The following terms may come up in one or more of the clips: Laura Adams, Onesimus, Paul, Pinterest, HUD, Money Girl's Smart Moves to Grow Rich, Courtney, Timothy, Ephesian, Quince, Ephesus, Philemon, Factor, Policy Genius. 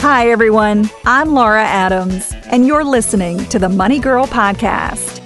Hi, everyone. I'm Laura Adams, and you're listening to the Money Girl Podcast.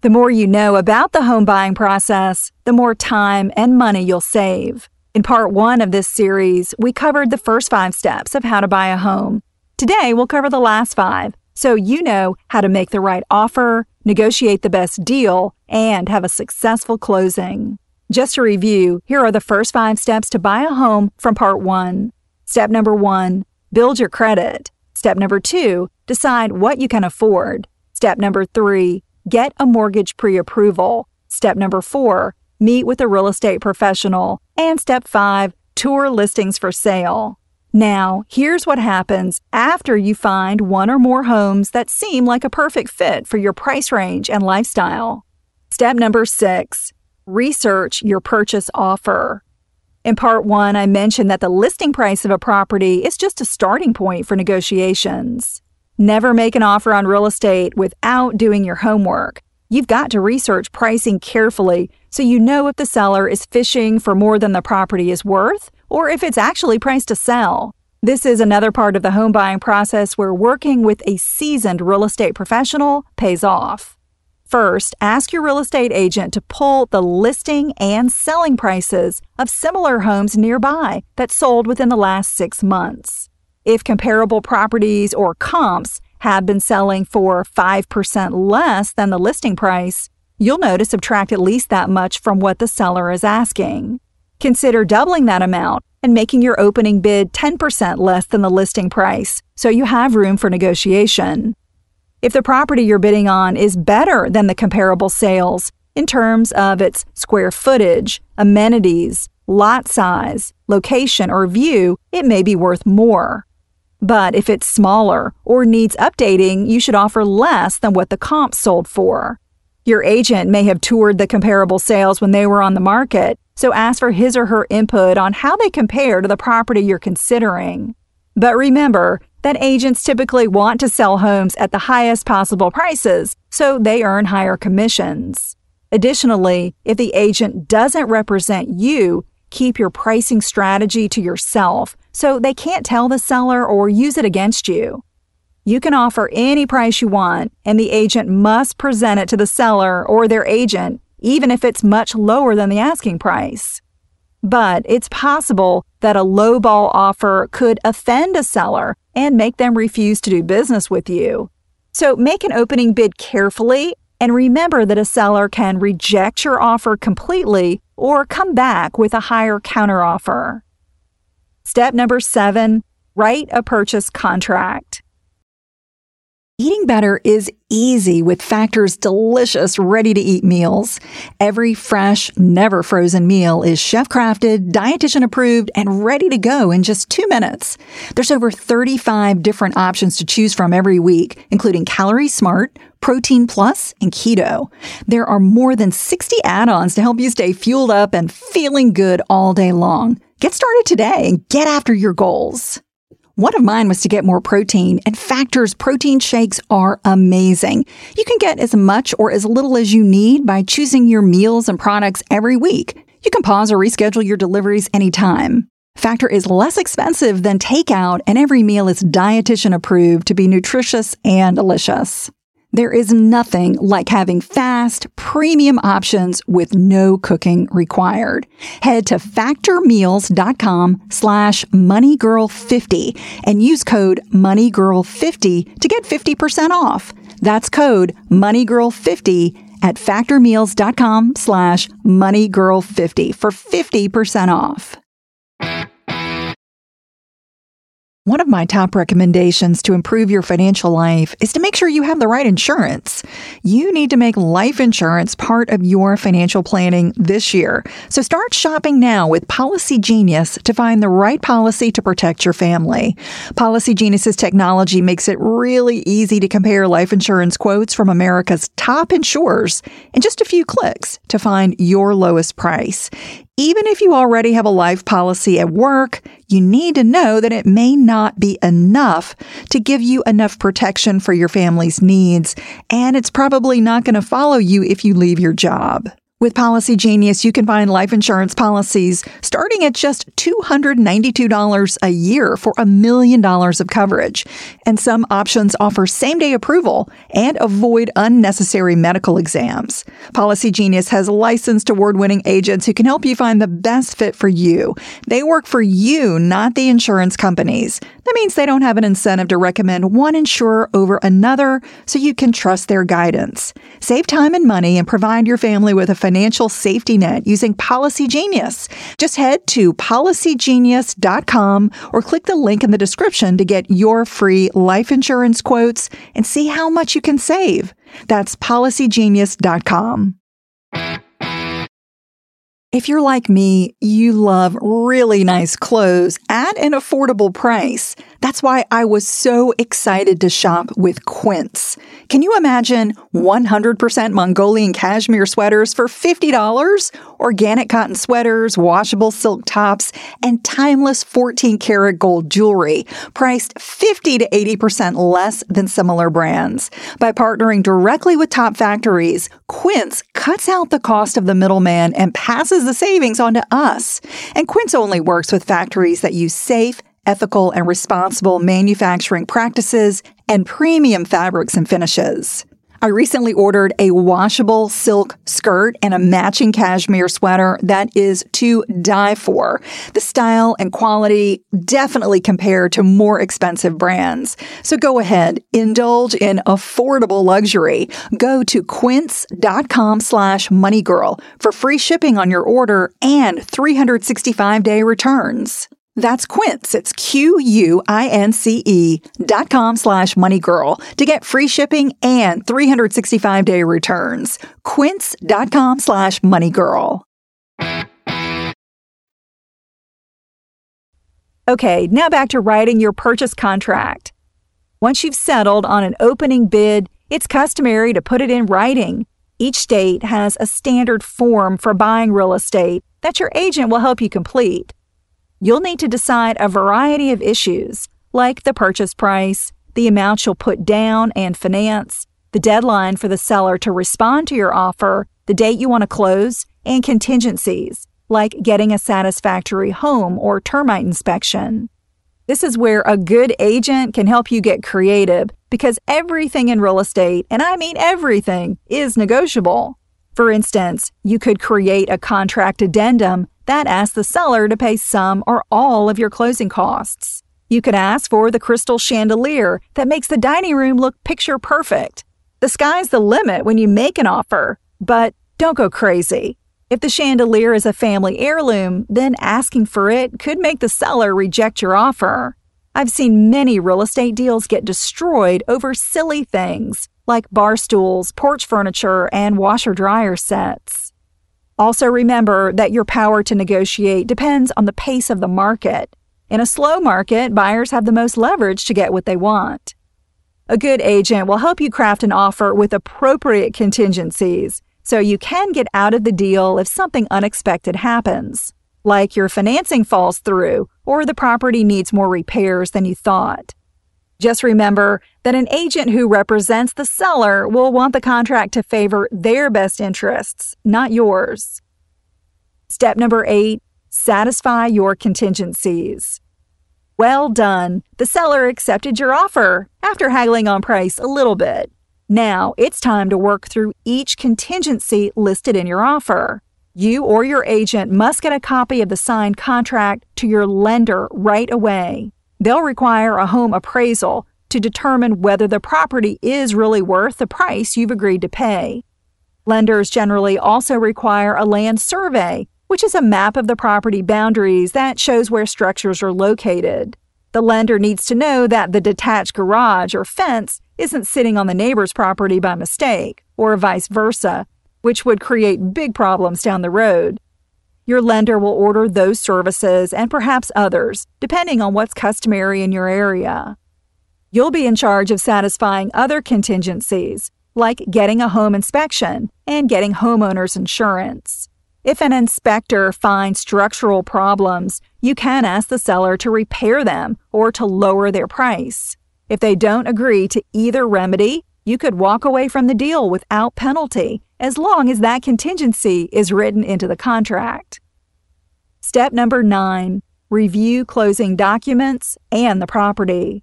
The more you know about the home buying process, the more time and money you'll save. In part one of this series, we covered the first 5 steps of how to buy a home. Today, we'll cover the last 5, so you know how to make the right offer, negotiate the best deal, and have a successful closing. Just to review, here are the first 5 steps to buy a home from part 1. Step number 1, build your credit. Step number 2, decide what you can afford. Step number 3, get a mortgage pre-approval. Step number 4, meet with a real estate professional. And step 5, tour listings for sale. Now, here's what happens after you find one or more homes that seem like a perfect fit for your price range and lifestyle. Step number 6, research your purchase offer. In part 1, I mentioned that the listing price of a property is just a starting point for negotiations. Never make an offer on real estate without doing your homework. You've got to research pricing carefully so you know if the seller is fishing for more than the property is worth or if it's actually priced to sell. This is another part of the home buying process where working with a seasoned real estate professional pays off. First, ask your real estate agent to pull the listing and selling prices of similar homes nearby that sold within the last 6 months. If comparable properties or comps have been selling for 5% less than the listing price, you'll know to subtract at least that much from what the seller is asking. Consider doubling that amount and making your opening bid 10% less than the listing price, so you have room for negotiation. If the property you're bidding on is better than the comparable sales in terms of its square footage, amenities, lot size, location, or view, it may be worth more. But if it's smaller or needs updating, you should offer less than what the comp sold for. Your agent may have toured the comparable sales when they were on the market, so ask for his or her input on how they compare to the property you're considering. But remember that agents typically want to sell homes at the highest possible prices, so they earn higher commissions. Additionally, if the agent doesn't represent you, keep your pricing strategy to yourself so they can't tell the seller or use it against you. You can offer any price you want, and the agent must present it to the seller or their agent, even if it's much lower than the asking price. But it's possible that a lowball offer could offend a seller and make them refuse to do business with you. So make an opening bid carefully, and remember that a seller can reject your offer completely or come back with a higher counteroffer. Step number 7, write a purchase contract. Eating better is easy with Factor's delicious, ready-to-eat meals. Every fresh, never-frozen meal is chef-crafted, dietitian-approved, and ready to go in just 2 minutes. There's over 35 different options to choose from every week, including Calorie Smart, Protein Plus, and Keto. There are more than 60 add-ons to help you stay fueled up and feeling good all day long. Get started today and get after your goals. One of mine was to get more protein, and Factor's protein shakes are amazing. You can get as much or as little as you need by choosing your meals and products every week. You can pause or reschedule your deliveries anytime. Factor is less expensive than takeout, and every meal is dietitian approved to be nutritious and delicious. There is nothing like having fast, premium options with no cooking required. Head to factormeals.com/moneygirl50 and use code moneygirl50 to get 50% off. That's code moneygirl50 at factormeals.com/moneygirl50 for 50% off. One of my top recommendations to improve your financial life is to make sure you have the right insurance. You need to make life insurance part of your financial planning this year. So start shopping now with Policy Genius to find the right policy to protect your family. Policy Genius's technology makes it really easy to compare life insurance quotes from America's top insurers in just a few clicks to find your lowest price. Even if you already have a life policy at work, you need to know that it may not be enough to give you enough protection for your family's needs, and it's probably not going to follow you if you leave your job. With Policy Genius, you can find life insurance policies starting at just $292 a year for $1 million of coverage. And some options offer same-day approval and avoid unnecessary medical exams. Policy Genius has licensed award-winning agents who can help you find the best fit for you. They work for you, not the insurance companies. That means they don't have an incentive to recommend one insurer over another, so you can trust their guidance. Save time and money and provide your family with a financial safety net using Policy Genius. Just head to policygenius.com or click the link in the description to get your free life insurance quotes and see how much you can save. That's policygenius.com. If you're like me, you love really nice clothes at an affordable price. That's why I was so excited to shop with Quince. Can you imagine 100% Mongolian cashmere sweaters for $50? Organic cotton sweaters, washable silk tops, and timeless 14-karat gold jewelry, priced 50 to 80% less than similar brands. By partnering directly with top factories, Quince cuts out the cost of the middleman and passes the savings onto us. And Quince only works with factories that use safe, ethical, and responsible manufacturing practices and premium fabrics and finishes. I recently ordered a washable silk skirt and a matching cashmere sweater that is to die for. The style and quality definitely compare to more expensive brands. So go ahead, indulge in affordable luxury. Go to quince.com/moneygirl for free shipping on your order and 365-day returns. That's Quince. It's QUINCE.com/moneygirl to get free shipping and 365-day returns. Quince.com/moneygirl. Okay, now back to writing your purchase contract. Once you've settled on an opening bid, it's customary to put it in writing. Each state has a standard form for buying real estate that your agent will help you complete. You'll need to decide a variety of issues, like the purchase price, the amount you'll put down and finance, the deadline for the seller to respond to your offer, the date you want to close, and contingencies, like getting a satisfactory home or termite inspection. This is where a good agent can help you get creative, because everything in real estate, and I mean everything, is negotiable. For instance, you could create a contract addendum that asks the seller to pay some or all of your closing costs. You could ask for the crystal chandelier that makes the dining room look picture perfect. The sky's the limit when you make an offer, but don't go crazy. If the chandelier is a family heirloom, then asking for it could make the seller reject your offer. I've seen many real estate deals get destroyed over silly things like bar stools, porch furniture, and washer-dryer sets. Also remember that your power to negotiate depends on the pace of the market. In a slow market, buyers have the most leverage to get what they want. A good agent will help you craft an offer with appropriate contingencies, so you can get out of the deal if something unexpected happens, like your financing falls through or the property needs more repairs than you thought. Just remember that an agent who represents the seller will want the contract to favor their best interests, not yours. Step number 8, satisfy your contingencies. Well done. The seller accepted your offer after haggling on price a little bit. Now it's time to work through each contingency listed in your offer. You or your agent must get a copy of the signed contract to your lender right away. They'll require a home appraisal to determine whether the property is really worth the price you've agreed to pay. Lenders generally also require a land survey, which is a map of the property boundaries that shows where structures are located. The lender needs to know that the detached garage or fence isn't sitting on the neighbor's property by mistake, or vice versa, which would create big problems down the road. Your lender will order those services and perhaps others, depending on what's customary in your area. You'll be in charge of satisfying other contingencies, like getting a home inspection and getting homeowners insurance. If an inspector finds structural problems, you can ask the seller to repair them or to lower their price. If they don't agree to either remedy, you could walk away from the deal without penalty, as long as that contingency is written into the contract. Step number 9, review closing documents and the property.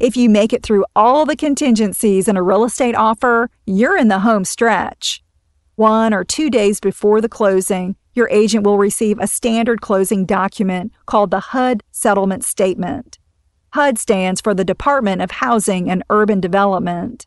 If you make it through all the contingencies in a real estate offer, you're in the home stretch. 1 or 2 days before the closing, your agent will receive a standard closing document called the HUD Settlement Statement. HUD stands for the Department of Housing and Urban Development.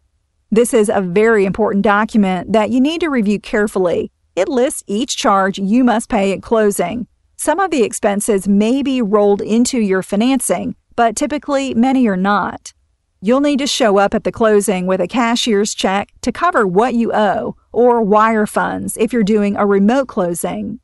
This is a very important document that you need to review carefully. It lists each charge you must pay at closing. Some of the expenses may be rolled into your financing, but typically many are not. You'll need to show up at the closing with a cashier's check to cover what you owe, or wire funds if you're doing a remote closing.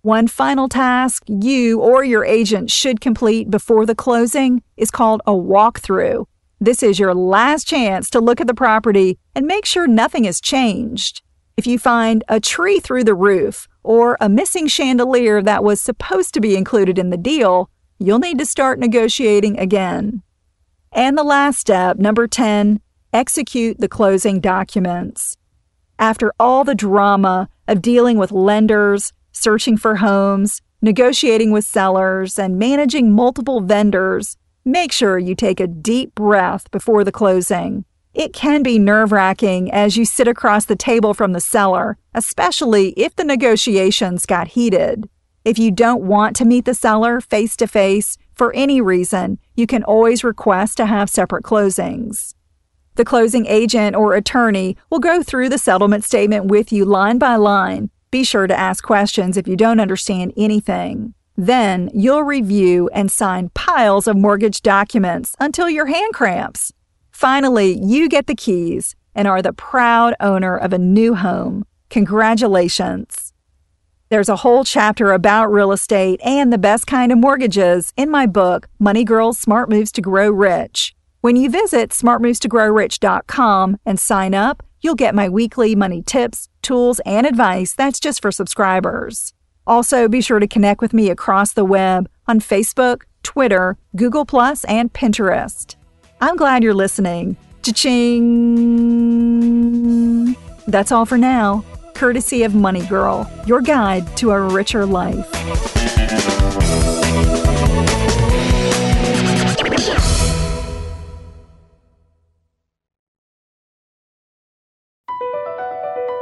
One final task you or your agent should complete before the closing is called a walkthrough. This is your last chance to look at the property and make sure nothing has changed. If you find a tree through the roof or a missing chandelier that was supposed to be included in the deal, you'll need to start negotiating again. And the last step, number 10, execute the closing documents. After all the drama of dealing with lenders, searching for homes, negotiating with sellers, and managing multiple vendors, make sure you take a deep breath before the closing. It can be nerve-wracking as you sit across the table from the seller, especially if the negotiations got heated. If you don't want to meet the seller face-to-face for any reason, you can always request to have separate closings. The closing agent or attorney will go through the settlement statement with you line by line. Be sure to ask questions if you don't understand anything. Then you'll review and sign piles of mortgage documents until your hand cramps. Finally, you get the keys and are the proud owner of a new home. Congratulations! There's a whole chapter about real estate and the best kind of mortgages in my book, Money Girl's Smart Moves to Grow Rich. When you visit smartmovestogrowrich.com and sign up, you'll get my weekly money tips, tools, and advice that's just for subscribers. Also, be sure to connect with me across the web on Facebook, Twitter, Google+, and Pinterest. I'm glad you're listening. Cha-ching! That's all for now. Courtesy of Money Girl, your guide to a richer life.